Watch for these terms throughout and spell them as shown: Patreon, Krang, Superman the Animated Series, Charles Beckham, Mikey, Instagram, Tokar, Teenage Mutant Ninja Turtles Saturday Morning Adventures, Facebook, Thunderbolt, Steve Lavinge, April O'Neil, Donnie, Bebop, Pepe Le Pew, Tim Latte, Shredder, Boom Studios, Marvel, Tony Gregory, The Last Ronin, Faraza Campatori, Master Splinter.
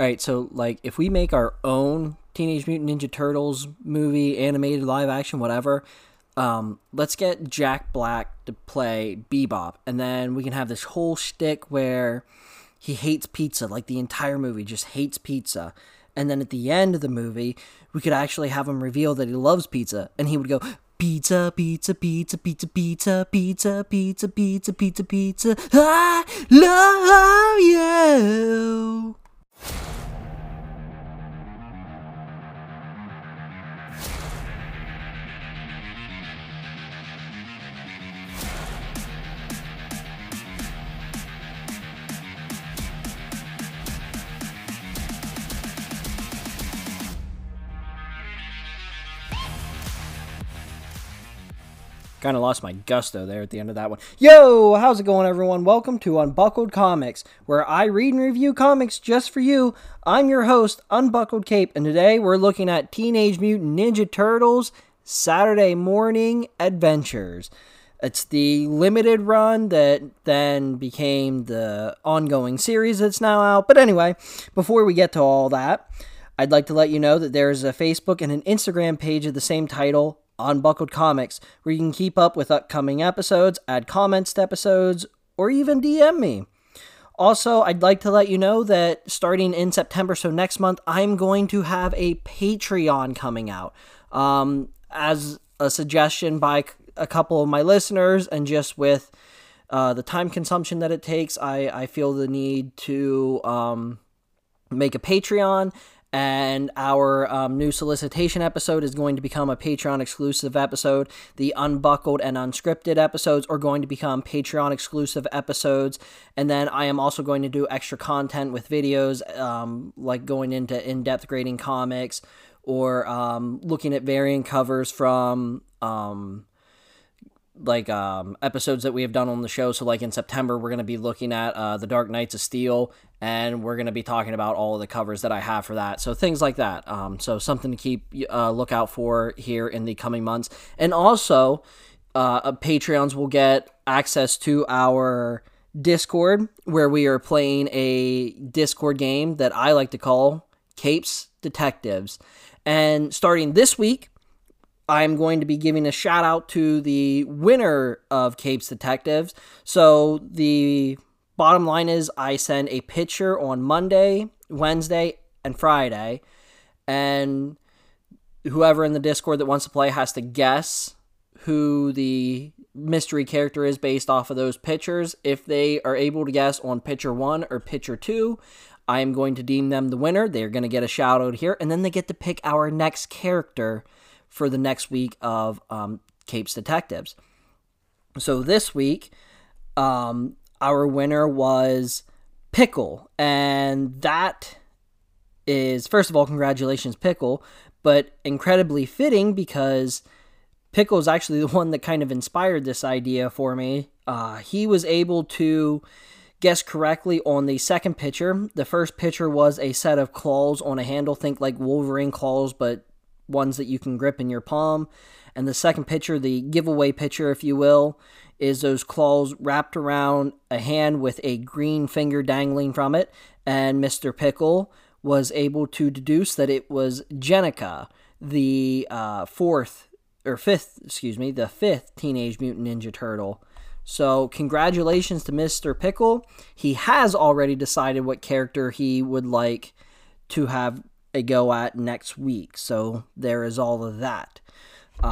all right, so, like, if we make our own Teenage Mutant Ninja Turtles movie, animated, live action, whatever, let's get Jack Black to play Bebop, and then we can have this whole shtick where he hates pizza, like the entire movie, just hates pizza. And then at the end of the movie, we could actually have him reveal that he loves pizza, and he would go, pizza, pizza, pizza, pizza, pizza, pizza, pizza, pizza, pizza, pizza, I love you. Kind of lost my gusto there at the end of that one. Yo, how's it going, everyone? Welcome to Unbuckled Comics, where I read and review comics just for you. I'm your host, Unbuckled Cape, and today we're looking at Teenage Mutant Ninja Turtles Saturday Morning Adventures. It's the limited run that then became the ongoing series that's now out. But anyway, before we get to all that, I'd like to let you know that there's a Facebook and an Instagram page of the same title, Unbuckled Comics, where you can keep up with upcoming episodes, add comments to episodes, or even DM me. Also, I'd like to let you know that starting in September, so next month, I'm going to have a Patreon coming out as a suggestion by a couple of my listeners, and just with the time consumption that it takes, I feel the need to make a Patreon. And our new solicitation episode is going to become a Patreon-exclusive episode. The Unbuckled and Unscripted episodes are going to become Patreon-exclusive episodes. And then I am also going to do extra content with videos, like going into in-depth grading comics, or looking at variant covers from episodes that we have done on the show. So, like, in September, we're going to be looking at The Dark Knights of Steel, and we're going to be talking about all of the covers that I have for that. So, things like that. So, something to keep look out for here in the coming months. And also, Patreons will get access to our Discord, where we are playing a Discord game that I like to call Capes Detectives. And starting this week, I'm going to be giving a shout out to the winner of Capes Detectives. So the bottom line is I send a picture on Monday, Wednesday, and Friday. And whoever in the Discord that wants to play has to guess who the mystery character is based off of those pictures. If they are able to guess on picture 1 or picture 2, I am going to deem them the winner. They're going to get a shout out here. And then they get to pick our next character for the next week of Capes Detectives. So this week, our winner was Pickle. And that is, first of all, congratulations, Pickle. But incredibly fitting, because Pickle is actually the one that kind of inspired this idea for me. He was able to guess correctly on the second picture. The first picture was a set of claws on a handle. Think like Wolverine claws, but ones that you can grip in your palm. And the second picture, the giveaway picture, if you will, is those claws wrapped around a hand with a green finger dangling from it. And Mr. Pickle was able to deduce that it was Jennika, the fifth Teenage Mutant Ninja Turtle. So congratulations to Mr. Pickle. He has already decided what character he would like to have a go at next week, so there is all of that. It's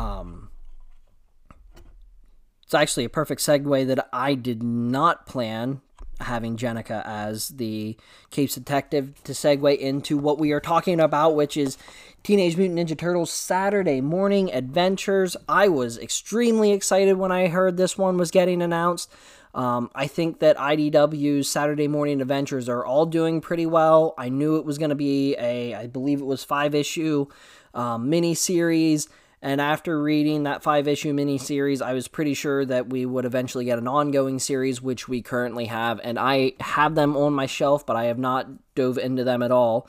actually a perfect segue that I did not plan having Jennika as the Capes Detective to segue into what we are talking about, which is Teenage Mutant Ninja Turtles Saturday Morning Adventures. I was extremely excited when I heard this one was getting announced. I think that IDW's Saturday Morning Adventures are all doing pretty well. I knew it was going to be I believe it was 5-issue miniseries, and after reading that 5-issue miniseries, I was pretty sure that we would eventually get an ongoing series, which we currently have, and I have them on my shelf, but I have not dove into them at all.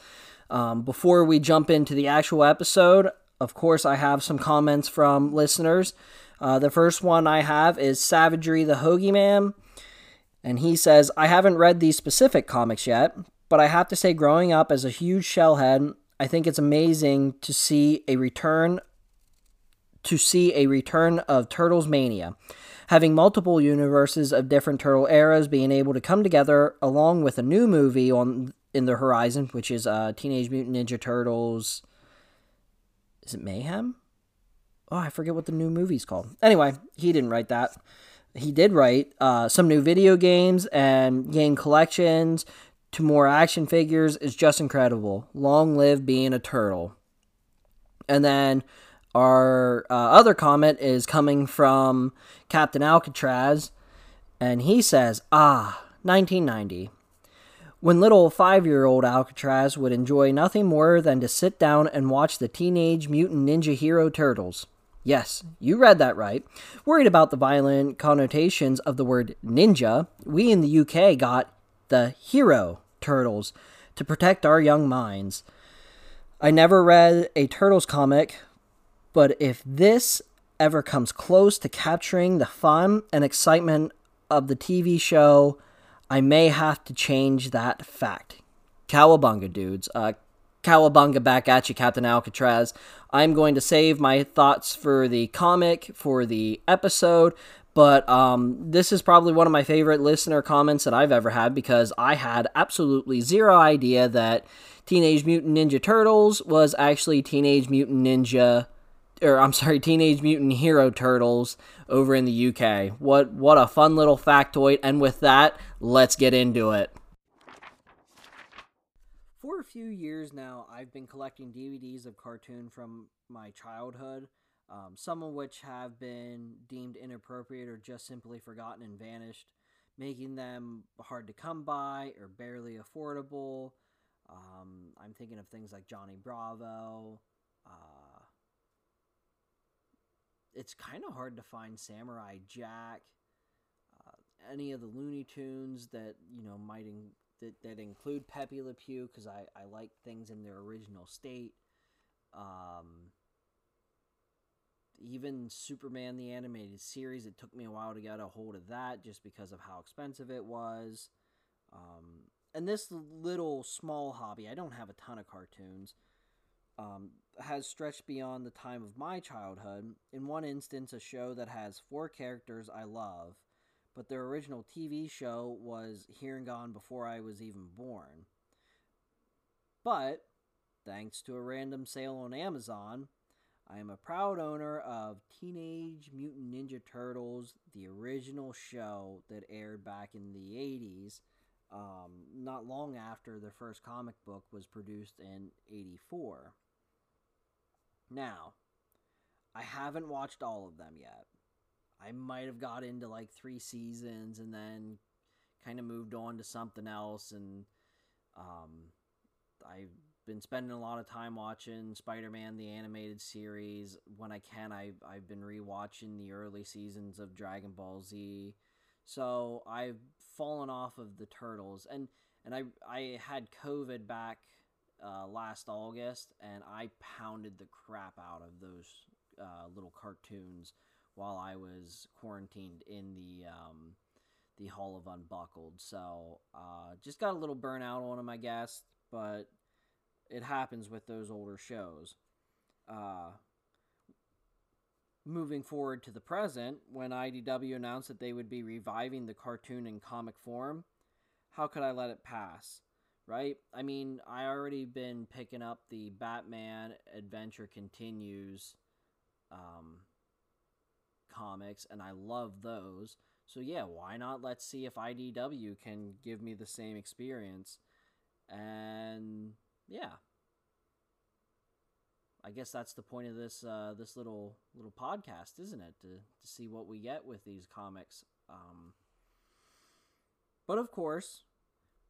Before we jump into the actual episode, of course, I have some comments from listeners. The first one I have is Savagery, the Hoagie Man, and he says, I haven't read these specific comics yet, But I have to say, growing up as a huge shellhead, I think it's amazing to see a return of Turtles mania. Having multiple universes of different Turtle eras being able to come together along with a new movie on in the horizon, which is Teenage Mutant Ninja Turtles... Is it Mayhem? Oh, I forget what the new movie's called. Anyway, he didn't write that. He did write some new video games and game collections to more action figures is just incredible. Long live being a turtle. And then... our other comment is coming from Captain Alcatraz, and he says, 1990. When little 5-year-old Alcatraz would enjoy nothing more than to sit down and watch the Teenage Mutant Ninja Hero Turtles. Yes, you read that right. Worried about the violent connotations of the word ninja, we in the UK got the Hero Turtles to protect our young minds. I never read a Turtles comic, but if this ever comes close to capturing the fun and excitement of the TV show, I may have to change that fact. Cowabunga, dudes. Cowabunga back at you, Captain Alcatraz. I'm going to save my thoughts for the comic, for the episode, but this is probably one of my favorite listener comments that I've ever had, because I had absolutely zero idea that Teenage Mutant Ninja Turtles was actually Teenage Mutant Hero Turtles over in the UK. What a fun little factoid, and with that, let's get into it. For a few years now, I've been collecting DVDs of cartoon from my childhood, some of which have been deemed inappropriate or just simply forgotten and vanished, making them hard to come by or barely affordable. I'm thinking of things like Johnny Bravo, it's kind of hard to find Samurai Jack, any of the Looney Tunes that, you know, that include Pepe Le Pew, because I like things in their original state. Even Superman the Animated Series, it took me a while to get a hold of that just because of how expensive it was. And this little small hobby, I don't have a ton of cartoons, has stretched beyond the time of my childhood. In one instance, a show that has 4 characters I love, but their original TV show was here and gone before I was even born. But, thanks to a random sale on Amazon, I am a proud owner of Teenage Mutant Ninja Turtles, the original show that aired back in the 80s, not long after the first comic book was produced in 84. Now, I haven't watched all of them yet. I might have got into like 3 seasons and then kind of moved on to something else. And I've been spending a lot of time watching Spider-Man the Animated Series. When I can, I've been rewatching the early seasons of Dragon Ball Z. So I've fallen off of the Turtles. And I had COVID back last August, and I pounded the crap out of those little cartoons while I was quarantined in the Hall of Unbuckled. So just got a little burnout on them, I guess, but it happens with those older shows. Moving forward to the present, when IDW announced that they would be reviving the cartoon in comic form, how could I let it pass? Right? I mean, I already been picking up the Batman Adventure Continues comics, and I love those. So yeah, why not? Let's see if IDW can give me the same experience. And yeah, I guess that's the point of this this little podcast, isn't it? To see what we get with these comics. But of course,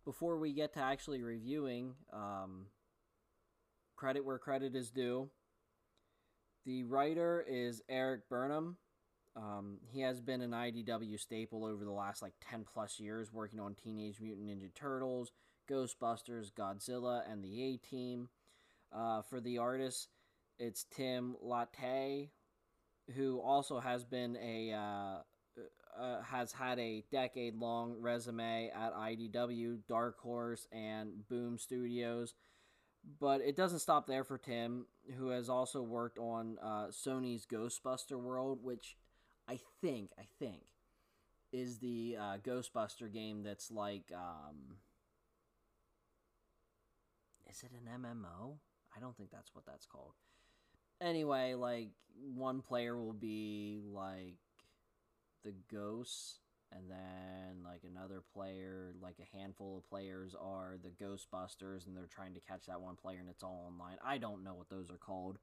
before we get to actually reviewing, credit where credit is due, the writer is Eric Burnham. He has been an IDW staple over the last like 10 plus years, working on Teenage Mutant Ninja Turtles, Ghostbusters, Godzilla, and the A-Team. For the artists, it's Tim Latte, who also has been has had a decade-long resume at IDW, Dark Horse, and Boom Studios. But it doesn't stop there for Tim, who has also worked on Sony's Ghostbuster World, which I think is the Ghostbuster game that's like... is it an MMO? I don't think that's what that's called. Anyway, like, one player will be, like, the ghosts, and then, like, another player, like, a handful of players are the Ghostbusters, and they're trying to catch that one player, and it's all online. I don't know what those are called,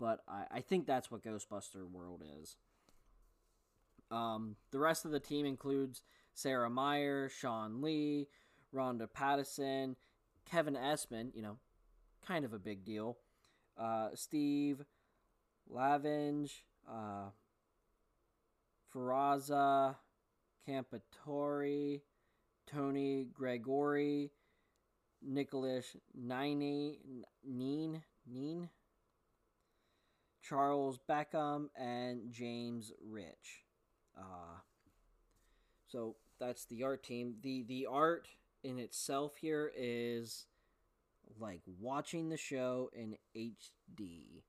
but I think that's what Ghostbuster World is. The rest of the team includes Sarah Meyer, Sean Lee, Rhonda Pattison, Kevin Espen, you know, kind of a big deal, Steve Lavinge, Faraza Campatori, Tony Gregory, Nicholas Neen, Charles Beckham, and James Rich. So that's the art team. The art in itself here is like watching the show in HD.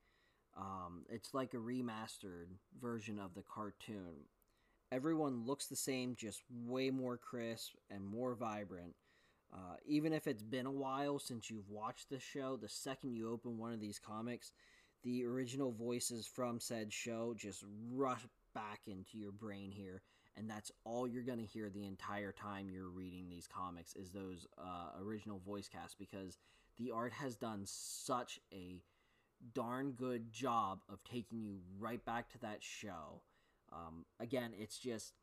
It's like a remastered version of the cartoon. Everyone looks the same, just way more crisp and more vibrant. Even if it's been a while since you've watched the show, the second you open one of these comics, the original voices from said show just rush back into your brain here, and that's all you're going to hear the entire time you're reading these comics is those original voice casts, because the art has done such a darn good job of taking you right back to that show. Again, it's just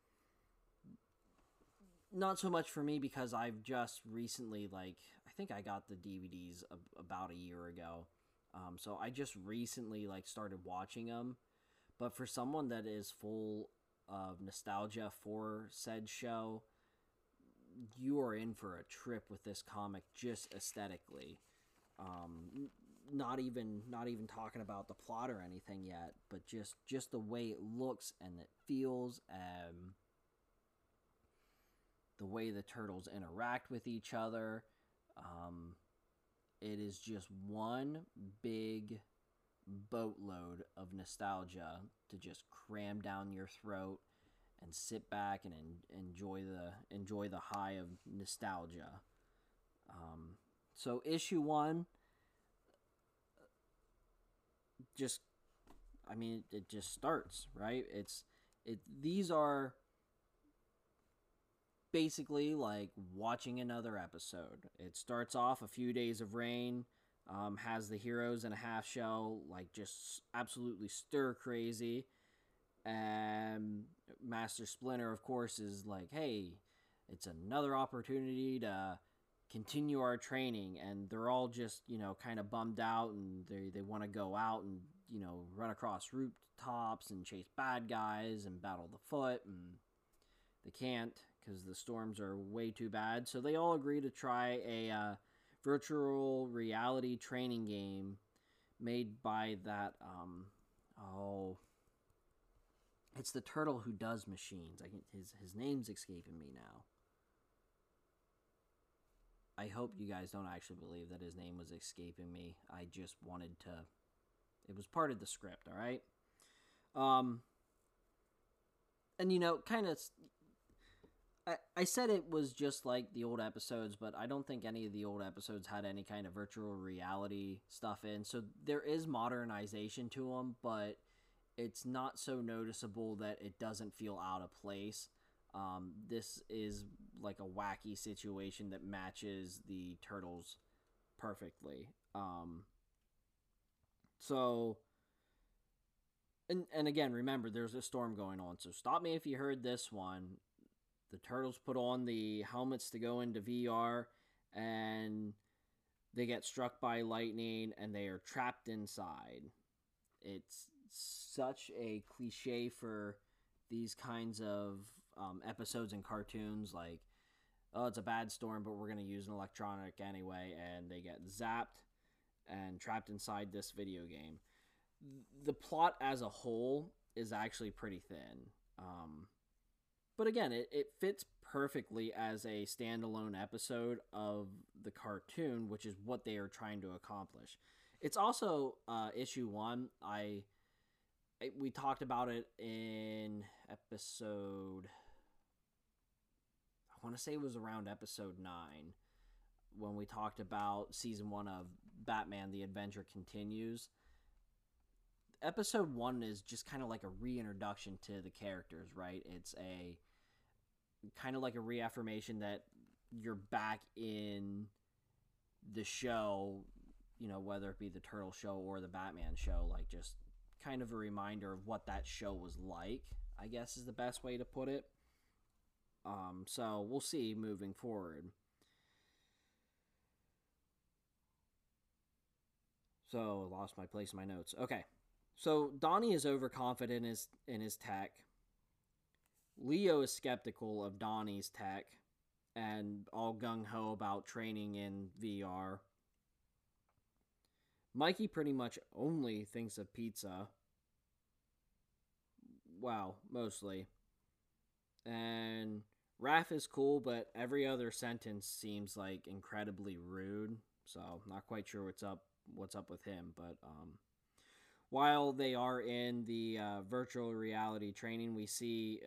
not so much for me because I've just recently, like, I think I got the DVDs about a year ago. So I just recently, like, started watching them. But for someone that is full of nostalgia for said show, you are in for a trip with this comic just aesthetically. Not even talking about the plot or anything yet, but just the way it looks and it feels, and the way the turtles interact with each other. It is just one big boatload of nostalgia to just cram down your throat and sit back and enjoy the high of nostalgia. So issue one, just, I mean, it just starts, right? These are basically like watching another episode. It starts off a few days of rain, has the heroes in a half shell, like just absolutely stir crazy. And Master Splinter, of course, is like, hey, it's another opportunity to continue our training, and they're all just, you know, kind of bummed out, and they want to go out and, you know, run across rooftops and chase bad guys and battle the foot, and they can't because the storms are way too bad. So they all agree to try a virtual reality training game made by that it's the turtle who does machines. His name's escaping me now. I hope you guys don't actually believe that his name was escaping me. I just wanted to... It was part of the script, all right? And, you know, kind of... I said it was just like the old episodes, but I don't think any of the old episodes had any kind of virtual reality stuff in. So there is modernization to them, but it's not so noticeable that it doesn't feel out of place. This is like a wacky situation that matches the turtles perfectly. So, and again, remember, there's a storm going on. So stop me if you heard this one. The turtles put on the helmets to go into VR, and they get struck by lightning, and they are trapped inside. It's such a cliche for these kinds of episodes and cartoons, like, oh, it's a bad storm, but we're going to use an electronic anyway, and they get zapped and trapped inside this video game. The plot as a whole is actually pretty thin. But again, it fits perfectly as a standalone episode of the cartoon, which is what they are trying to accomplish. It's also issue one. We talked about it in episode... I want to say it was around episode 9 when we talked about season 1 of Batman: The Adventure Continues. Episode 1 is just kind of like a reintroduction to the characters, right? It's a kind of like a reaffirmation that you're back in the show, you know, whether it be the Turtle show or the Batman show, like just kind of a reminder of what that show was like, I guess is the best way to put it. So we'll see moving forward. So I lost my place in my notes. Okay. So Donnie is overconfident in his tech. Leo is skeptical of Donnie's tech and all gung-ho about training in VR. Mikey pretty much only thinks of pizza. Wow, mostly. And Raph is cool, but every other sentence seems like incredibly rude. So not quite sure what's up with him. But while they are in the virtual reality training, we see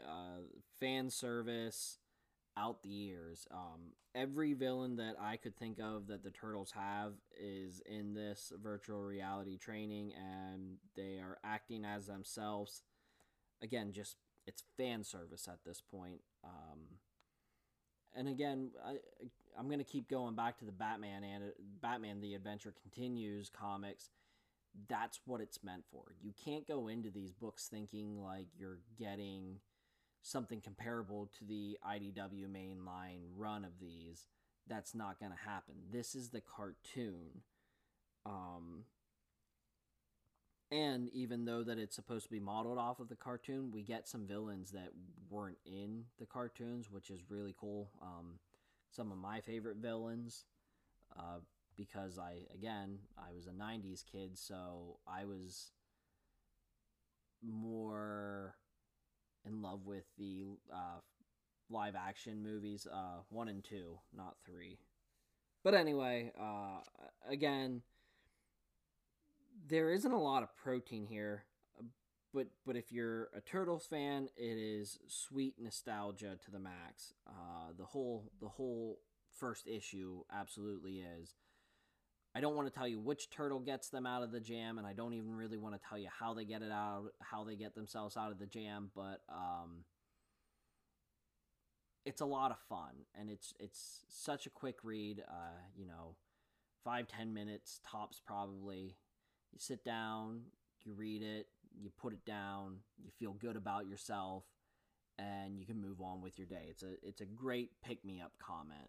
fan service out the ears. Every villain that I could think of that the Turtles have is in this virtual reality training, and they are acting as themselves. Again, just it's fan service at this point. And again, I'm going to keep going back to the Batman: The Adventure Continues comics. That's what it's meant for. You can't go into these books thinking like you're getting something comparable to the IDW mainline run of these. That's not going to happen. This is the cartoon. And even though that it's supposed to be modeled off of the cartoon, we get some villains that weren't in the cartoons, which is really cool. Some of my favorite villains, because I was a 90s kid, so I was more in love with the live action movies, 1 and 2, not 3. But anyway, again, there isn't a lot of protein here, but if you're a Turtles fan, it is sweet nostalgia to the max. The whole first issue absolutely is. I don't want to tell you which turtle gets them out of the jam, and I don't even really want to tell you how they get it out, how they get themselves out of the jam. But it's a lot of fun, and it's such a quick read. 5-10 minutes tops probably. You sit down, you read it, you put it down, you feel good about yourself, and you can move on with your day. It's a great pick-me-up comment.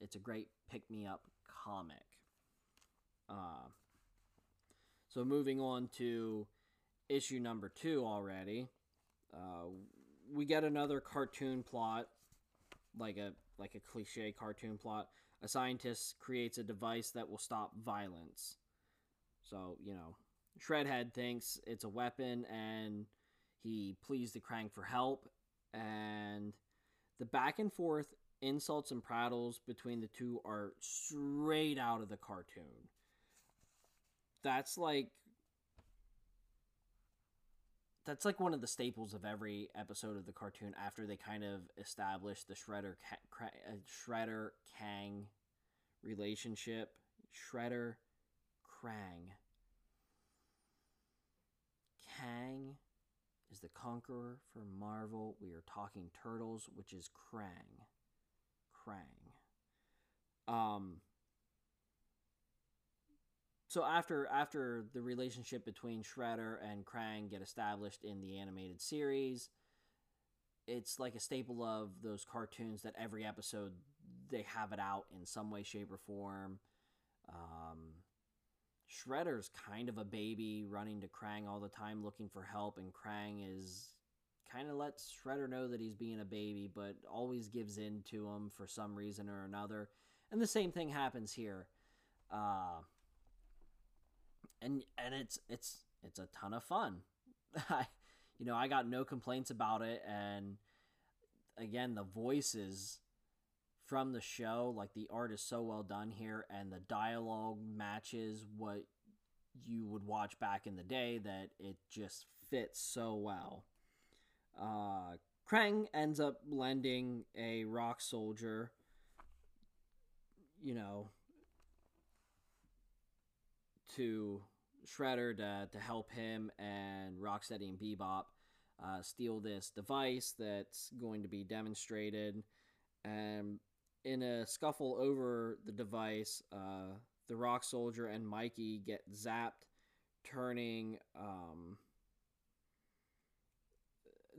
It's a great pick-me-up comic. So moving on to issue number 2 already, we get another cartoon plot, like a cliche cartoon plot. A scientist creates a device that will stop violence. So, Shredhead thinks it's a weapon, and he pleads to Krang for help. And the back and forth insults and prattles between the two are straight out of the cartoon. That's like one of the staples of every episode of the cartoon after they kind of establish the Shredder-Krang relationship. Krang is the conqueror for Marvel. We are talking Turtles, which is Krang. So after the relationship between Shredder and Krang get established in the animated series, it's like a staple of those cartoons that every episode they have it out in some way, shape, or form. Shredder's kind of a baby running to Krang all the time looking for help, and Krang is kind of lets Shredder know that he's being a baby, but always gives in to him for some reason or another. And the same thing happens here. And it's a ton of fun. I got no complaints about it, and again, the voices from the show, like the art is so well done here, and the dialogue matches what you would watch back in the day, that it just fits so well. Krang ends up lending a rock soldier, you know, to Shredder to help him and Rocksteady and Bebop steal this device that's going to be demonstrated. And in a scuffle over the device, the rock soldier and Mikey get zapped, turning,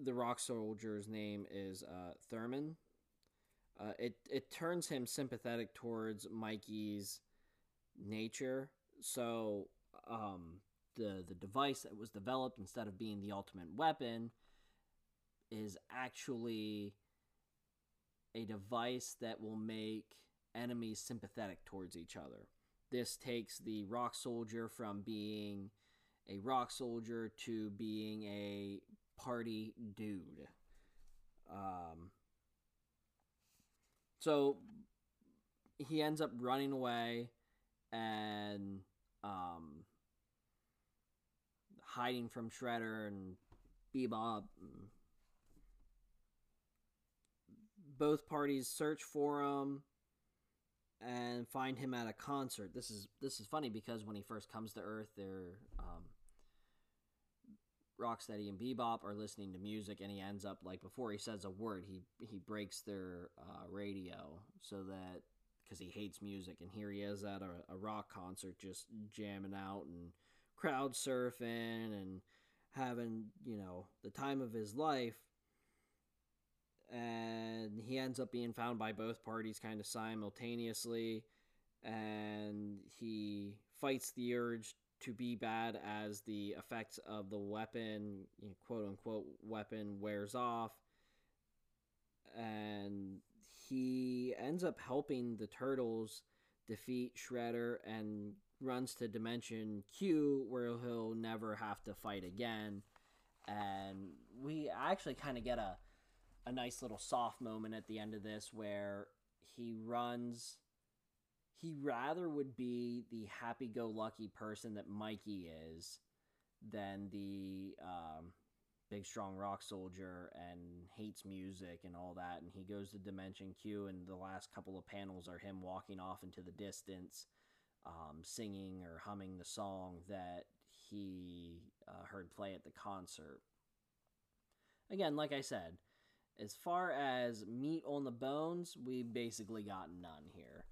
the rock soldier's name is Thurman. It turns him sympathetic towards Mikey's nature. So the device that was developed, instead of being the ultimate weapon, is actually a device that will make enemies sympathetic towards each other. This takes the rock soldier from being a rock soldier to being a party dude. So he ends up running away and hiding from Shredder and Bebop. Both parties search for him and find him at a concert. This is funny, because when he first comes to Earth, they're Rocksteady and Bebop are listening to music, and he ends up, like, before he says a word, he breaks their radio, so that, because he hates music, and here he is at a rock concert, just jamming out and crowd surfing and having, you know, the time of his life. And he ends up being found by both parties kind of simultaneously, and he fights the urge to be bad as the effects of the weapon, you know, quote-unquote weapon, wears off. And he ends up helping the Turtles defeat Shredder and runs to Dimension Q, where he'll never have to fight again. And we actually kind of get a nice little soft moment at the end of this, where he runs... He rather would be the happy-go-lucky person that Mikey is than the big, strong rock soldier and hates music and all that. And he goes to Dimension Q, and the last couple of panels are him walking off into the distance, singing or humming the song that he heard play at the concert. Again, like I said, as far as meat on the bones, we basically got none here.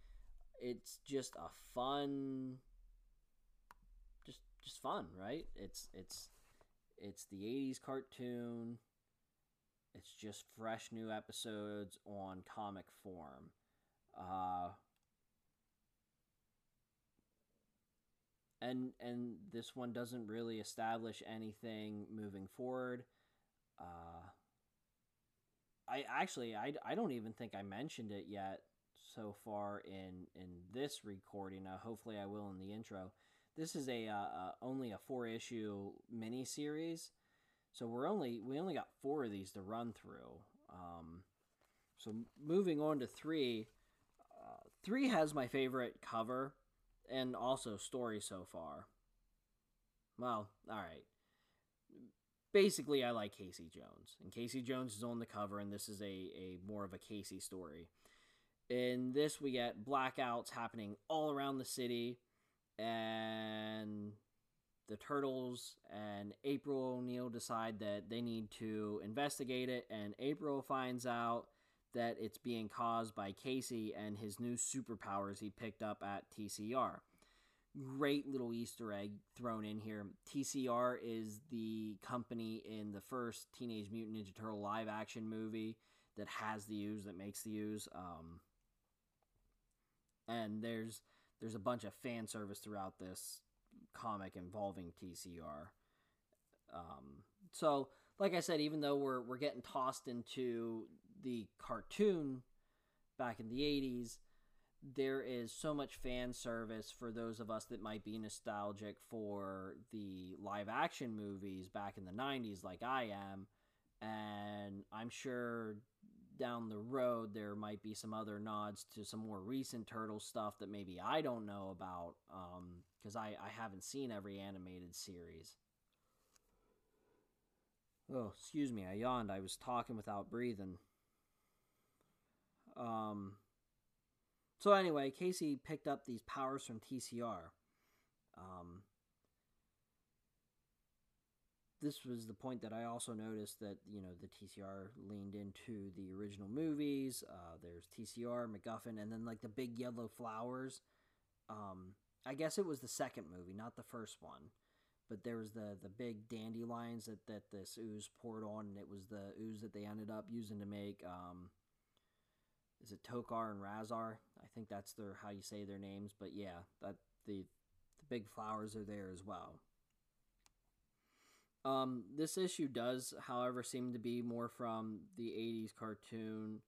It's just a fun, just fun, right? It's the 80s cartoon. It's just fresh new episodes on comic form. And this one doesn't really establish anything moving forward. I don't even think I mentioned it yet so far in this recording. Hopefully I will in the intro. This is only a 4-issue miniseries, so we only got 4 of these to run through. So moving on to 3. 3 has my favorite cover and also story so far. Well, all right. Basically, I like Casey Jones, and Casey Jones is on the cover, and this is a more of a Casey story. In this, we get blackouts happening all around the city, and the Turtles and April O'Neil decide that they need to investigate it, and April finds out that it's being caused by Casey and his new superpowers he picked up at TCR. Great little Easter egg thrown in here. TCR is the company in the first Teenage Mutant Ninja Turtle live-action movie that has the ooze, that makes the ooze. And there's a bunch of fan service throughout this comic involving TCR. So, like I said, even though we're getting tossed into the cartoon back in the 80s, there is so much fan service for those of us that might be nostalgic for the live-action movies back in the 90s, like I am. And I'm sure down the road, there might be some other nods to some more recent turtle stuff that maybe I don't know about, because I haven't seen every animated series. Oh, excuse me, I yawned. I was talking without breathing. So anyway, Casey picked up these powers from TCR. This was the point that I also noticed that, you know, the TCR leaned into the original movies. There's TCR, MacGuffin, and then, like, the big yellow flowers. I guess it was the second movie, not the first one. But there was the big dandelions that this ooze poured on, and it was the ooze that they ended up using to make, is it Tokar and Razar? I think that's how you say their names. But yeah, the big flowers are there as well. This issue does, however, seem to be more from the 80s cartoon,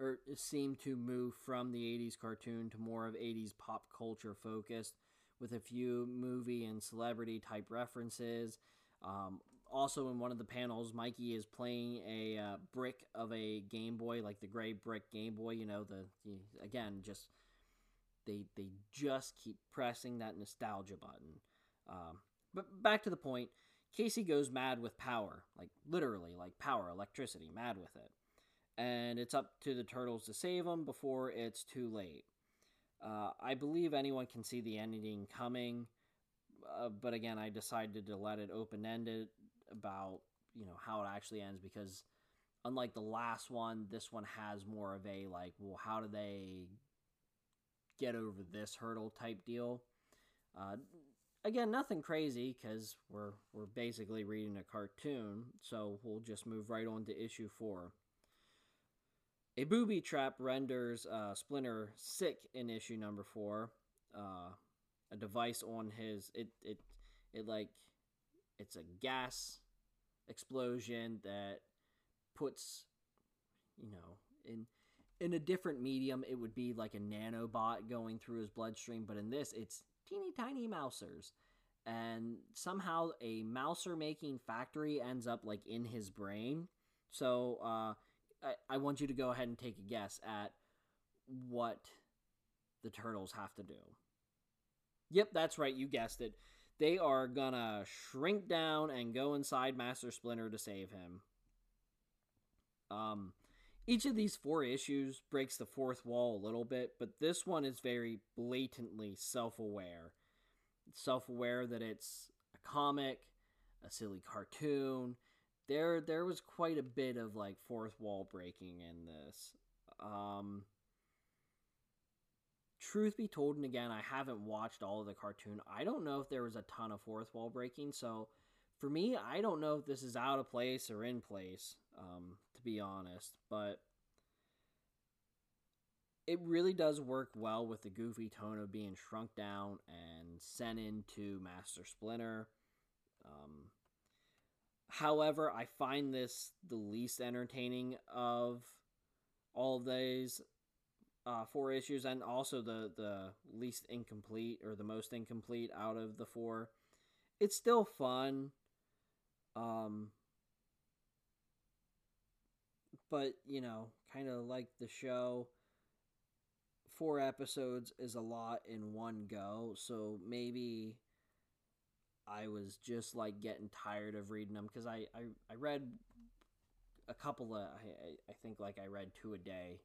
or seem to move from the 80s cartoon to more of 80s pop culture focused, with a few movie and celebrity type references. Also in one of the panels, Mikey is playing a brick of a Game Boy, like the gray brick Game Boy. You know, again, just they just keep pressing that nostalgia button. But back to the point, Casey goes mad with power, like literally, like power, electricity, mad with it. And it's up to the turtles to save him before it's too late. I believe anyone can see the ending coming, but again, I decided to let it open-ended about, you know, how it actually ends, because unlike the last one, this one has more of a, like, well, how do they get over this hurdle type deal. Again, nothing crazy, because we're basically reading a cartoon, so we'll just move right on to issue 4. A booby trap renders Splinter sick in issue number 4. A device on his it's a gas explosion that puts, you know, in a different medium it would be like a nanobot going through his bloodstream, but in this it's teeny tiny mousers, and somehow a mouser making factory ends up like in his brain. So I want you to go ahead and take a guess at what the turtles have to do. Yep, that's right. You guessed it. They are gonna shrink down and go inside Master Splinter to save him. Each of these 4 issues breaks the 4th wall a little bit, but this one is very blatantly self-aware. It's self-aware that it's a comic, a silly cartoon. There was quite a bit of, like, 4th wall breaking in this. Truth be told, and again, I haven't watched all of the cartoon, I don't know if there was a ton of 4th wall breaking, so for me, I don't know if this is out of place or in place, to be honest, but it really does work well with the goofy tone of being shrunk down and sent into Master Splinter. However, I find this the least entertaining of all of these 4 issues, and also the least incomplete, or the most incomplete out of the 4. It's still fun, but, you know, kind of like the show, 4 episodes is a lot in one go, so maybe I was just, like, getting tired of reading them, because I read a couple of, I think, like, I read 2 a day.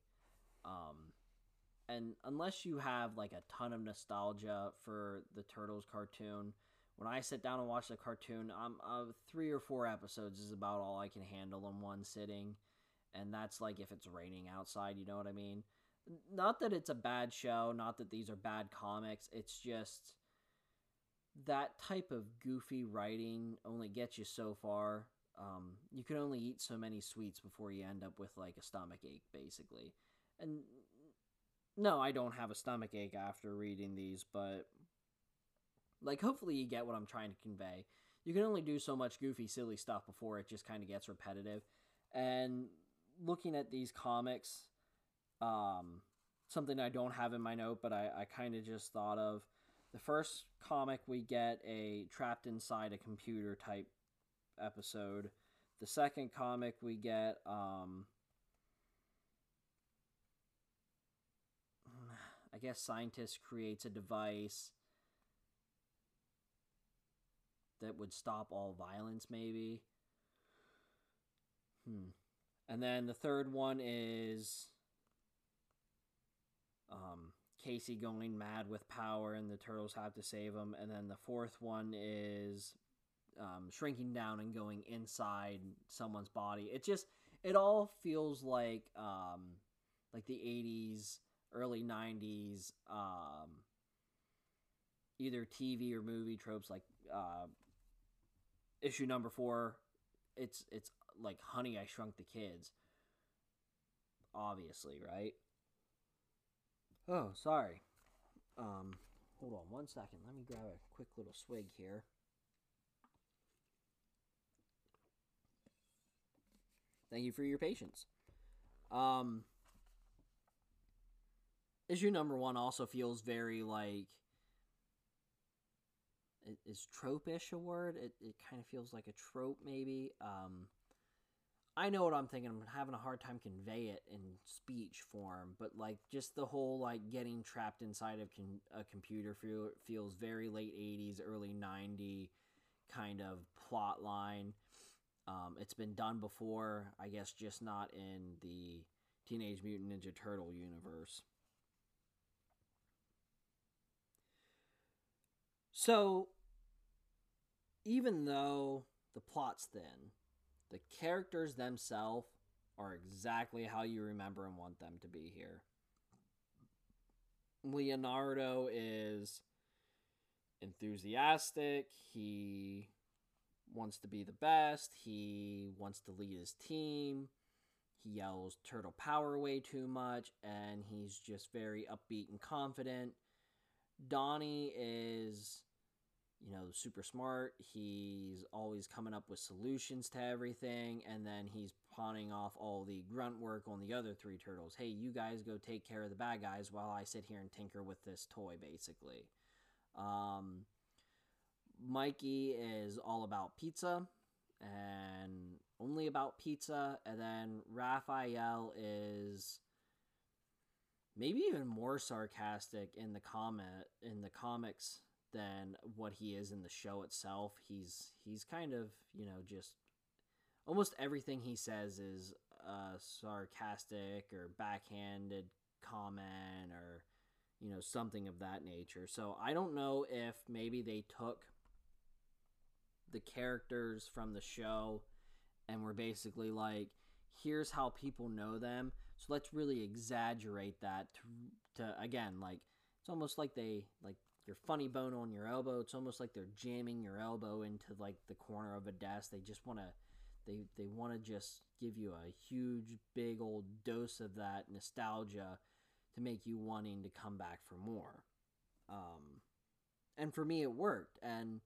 And unless you have, like, a ton of nostalgia for the Turtles cartoon, when I sit down and watch the cartoon, I'm 3 or 4 episodes is about all I can handle in one sitting, and that's, like, if it's raining outside, you know what I mean? Not that it's a bad show, not that these are bad comics, it's just that type of goofy writing only gets you so far. You can only eat so many sweets before you end up with, like, a stomach ache, basically. And no, I don't have a stomach ache after reading these, but, like, hopefully you get what I'm trying to convey. You can only do so much goofy, silly stuff before it just kind of gets repetitive. And looking at these comics, something I don't have in my note, but I kind of just thought of, the first comic we get a trapped inside a computer type episode. The second comic we get I guess scientist creates a device that would stop all violence, maybe. And then the third one is Casey going mad with power and the turtles have to save him. And then the fourth one is shrinking down and going inside someone's body. It just, it all feels like the 80s, early 90s, either TV or movie tropes, like issue number 4. It's like Honey, I Shrunk the Kids. Obviously, right? Oh, sorry. Hold on one second. Let me grab a quick little swig here. Thank you for your patience. Issue number 1 also feels very like... Is trope-ish a word? It kind of feels like a trope, maybe. I know what I'm thinking. I'm having a hard time convey it in speech form, but like just the whole like getting trapped inside of a computer feels very late 80s, early 90s kind of plot line. It's been done before, I guess, just not in the Teenage Mutant Ninja Turtle universe. So, even though the plot's thin, the characters themselves are exactly how you remember and want them to be here. Leonardo is enthusiastic. He wants to be the best. He wants to lead his team. He yells turtle power way too much, and he's just very upbeat and confident. Donnie is, you know, super smart. He's always coming up with solutions to everything, and then he's pawning off all the grunt work on the other 3 turtles. Hey, you guys go take care of the bad guys while I sit here and tinker with this toy, basically. Mikey is all about pizza, and only about pizza, and then Raphael is... maybe even more sarcastic in the comics than what he is in the show itself. He's kind of, you know, just almost everything he says is a sarcastic or backhanded comment or, you know, something of that nature. So I don't know if maybe they took the characters from the show and were basically like, here's how people know them, so let's really exaggerate that to again, like, it's almost like they, like, your funny bone on your elbow, it's almost like they're jamming your elbow into, like, the corner of a desk. They just want to, they want to just give you a huge, big old dose of that nostalgia to make you wanting to come back for more. And for me, it worked. And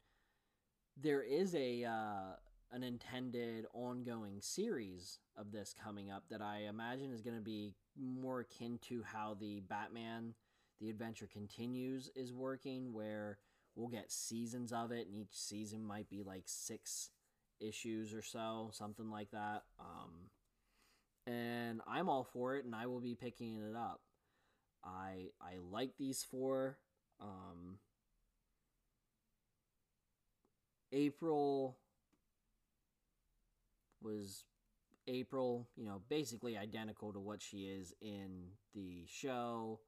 there is an intended ongoing series of this coming up that I imagine is going to be more akin to how the Batman: The Adventure Continues is working, where we'll get seasons of it, and each season might be like 6 issues or so, something like that. And I'm all for it, and I will be picking it up. I like these 4. April, you know, basically identical to what she is in the show.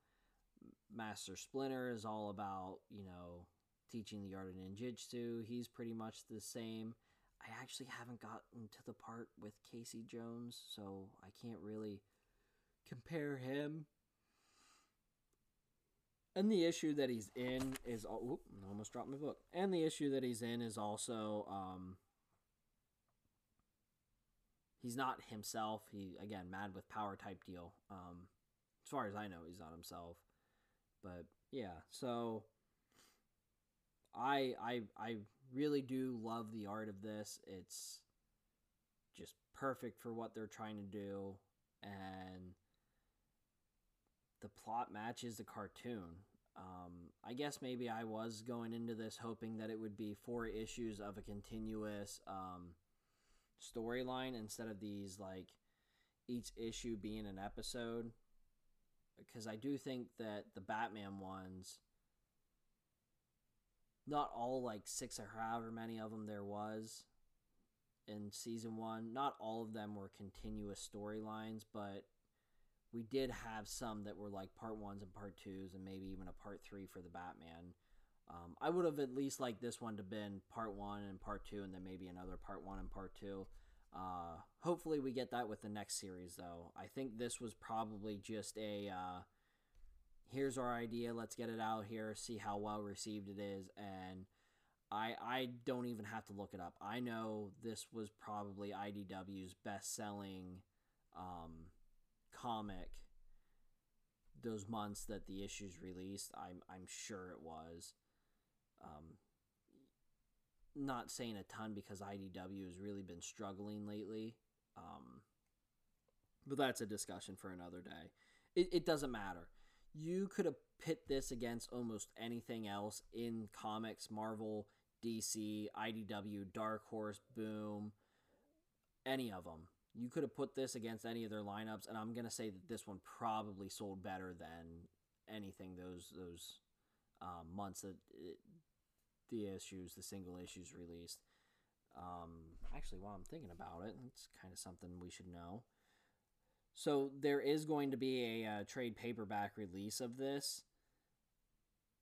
Master Splinter is all about, you know, teaching the art of ninjutsu. He's pretty much the same. I actually haven't gotten to the part with Casey Jones, so I can't really compare him. And the issue that he's in is... oh, I almost dropped my book. And the issue that he's in is also... he's not himself. He, again, mad with power type deal. As far as I know, he's not himself. But yeah, so I really do love the art of this. It's just perfect for what they're trying to do, and the plot matches the cartoon. I guess maybe I was going into this hoping that it would be 4 issues of a continuous storyline instead of these, like, each issue being an episode. because I do think that the Batman ones, not all like six or however many of them there was in season one, not all of them were continuous storylines, but we did have some that were like part ones and part twos and maybe even a part three for the Batman. I would have at least liked this one to have been part one and part two, and then maybe another part one and part two. Hopefully we get that with the next series, though. I think this was probably just a, here's our idea, let's get it out here, see how well received it is, and I don't even have to look it up. I know this was probably IDW's best-selling comic those months that the issues released. I'm sure it was. Not saying a ton because IDW has really been struggling lately. But that's a discussion for another day. It doesn't matter. You could have pit this against almost anything else in comics. Marvel, DC, IDW, Dark Horse, Boom, any of them. You could have put this against any of their lineups, and I'm going to say that this one probably sold better than anything those months that the single issues released. Actually, while I'm thinking about it, it's kind of something we should know. So there is going to be a trade paperback release of this,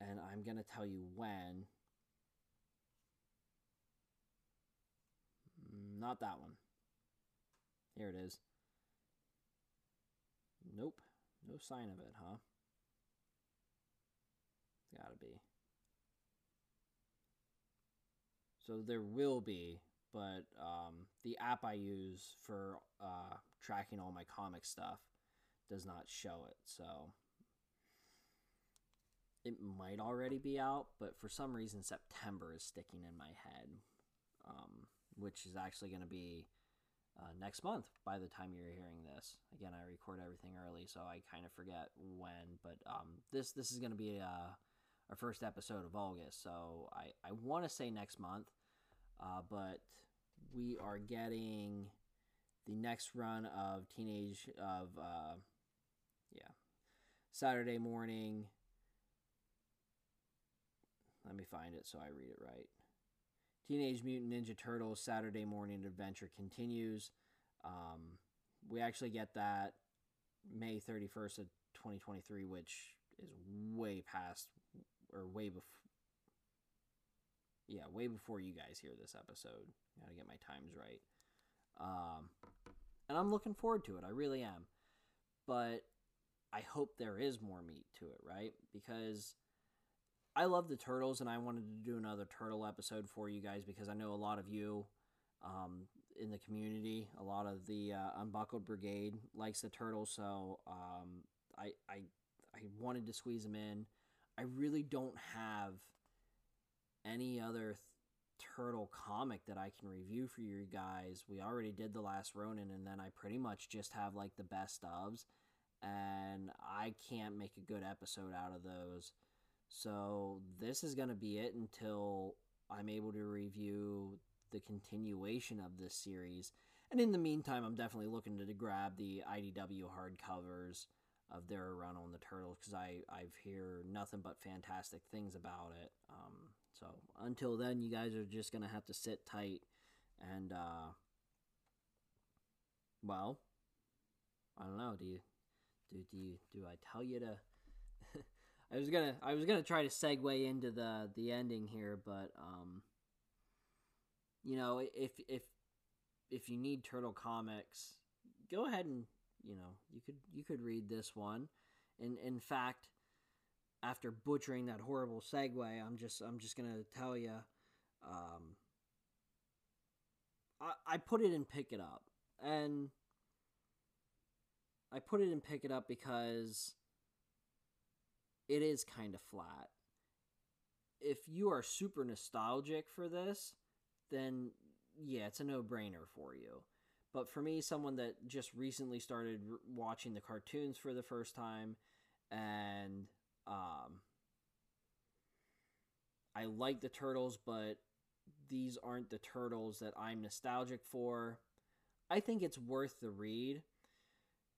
and I'm going to tell you when. Not that one. Here it is. Nope. No sign of it, huh? It's gotta be. So there will be, but the app I use for tracking all my comic stuff does not show it, so it might already be out, but for some reason September is sticking in my head, which is actually going to be next month by the time you're hearing this. Again, I record everything early, so I kind of forget when, but this is going to be our first episode of August, so I want to say next month, but we are getting the next run of Saturday Morning. Let me find it so I read it right. Teenage Mutant Ninja Turtles Saturday Morning Adventure Continues. We actually get that May 31st of 2023, which is way before you guys hear this episode. Gotta get my times right. And I'm looking forward to it. I really am. But I hope there is more meat to it, right? Because I love the Turtles, and I wanted to do another Turtle episode for you guys because I know a lot of you in the community, a lot of the Unbuckled Brigade likes the Turtles, so I wanted to squeeze them in. I really don't have any other Turtle comic that I can review for you guys. We already did The Last Ronin, and then I pretty much just have like the best ofs, and I can't make a good episode out of those. So this is going to be it until I'm able to review the continuation of this series. And in the meantime, I'm definitely looking to grab the IDW hardcovers of their run on the Turtles because I've heard nothing but fantastic things about it. So until then, you guys are just going to have to sit tight. And, well, I don't know. Do I tell you to... I was gonna try to segue into the ending here, but you know, if you need Turtle comics, go ahead and you could read this one. And in fact, after butchering that horrible segue, I'm just gonna tell you, I put it in Pick It Up, and I put it in Pick It Up because it is kind of flat. If you are super nostalgic for this, then yeah, it's a no-brainer for you. But for me, someone that just recently started watching the cartoons for the first time, and I like the Turtles, but these aren't the Turtles that I'm nostalgic for, I think it's worth the read.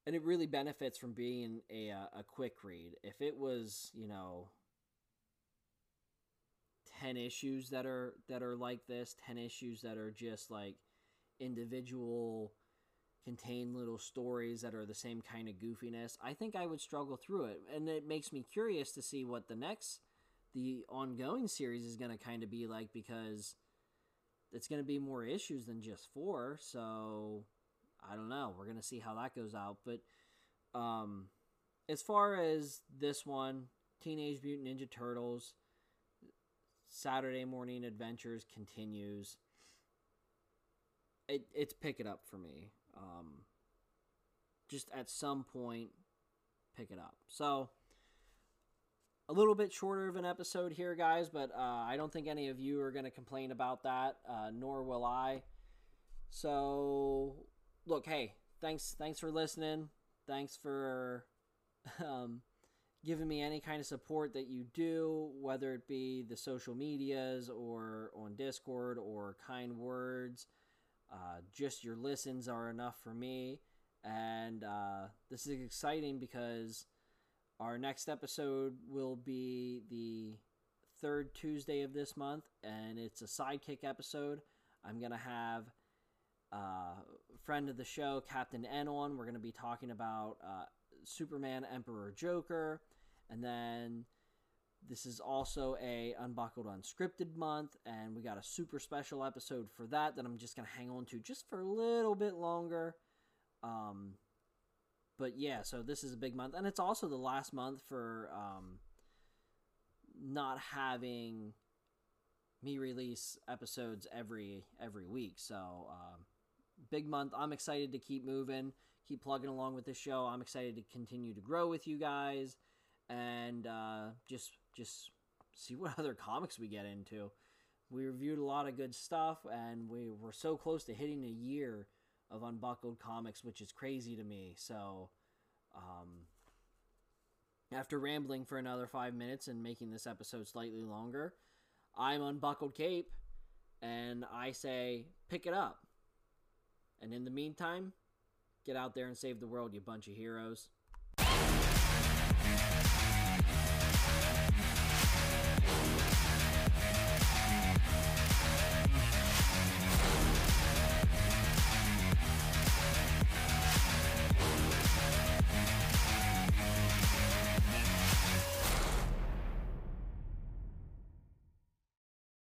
And it really benefits from being a quick read. If it was, you know, 10 issues that are like this, 10 issues that are just like individual contained little stories that are the same kind of goofiness, I think I would struggle through it. And it makes me curious to see what the ongoing series is going to kind of be like, because it's going to be more issues than just 4. So I don't know. We're going to see how that goes out. But as far as this one, Teenage Mutant Ninja Turtles Saturday Morning Adventures Continues, it's pick it up for me. Just at some point, pick it up. So a little bit shorter of an episode here, guys, but I don't think any of you are going to complain about that, nor will I. So look, hey, thanks for listening. Thanks for giving me any kind of support that you do, whether it be the social medias or on Discord or kind words. Just your listens are enough for me. And this is exciting because our next episode will be the 3rd Tuesday of this month, and it's a sidekick episode. I'm going to have friend of the show, Captain N, on. We're going to be talking about Superman, Emperor, Joker. And then this is also a Unbuckled Unscripted month, and we got a super special episode for that I'm just going to hang on to just for a little bit longer. But yeah, so this is a big month, and it's also the last month for not having me release episodes every week. So big month. I'm excited to keep moving, keep plugging along with this show. I'm excited to continue to grow with you guys, and just see what other comics we get into. We reviewed a lot of good stuff, and we were so close to hitting a year of Unbuckled Comics, which is crazy to me. So after rambling for another 5 minutes and making this episode slightly longer, I'm Unbuckled Cape, and I say pick it up. And in the meantime, get out there and save the world, you bunch of heroes.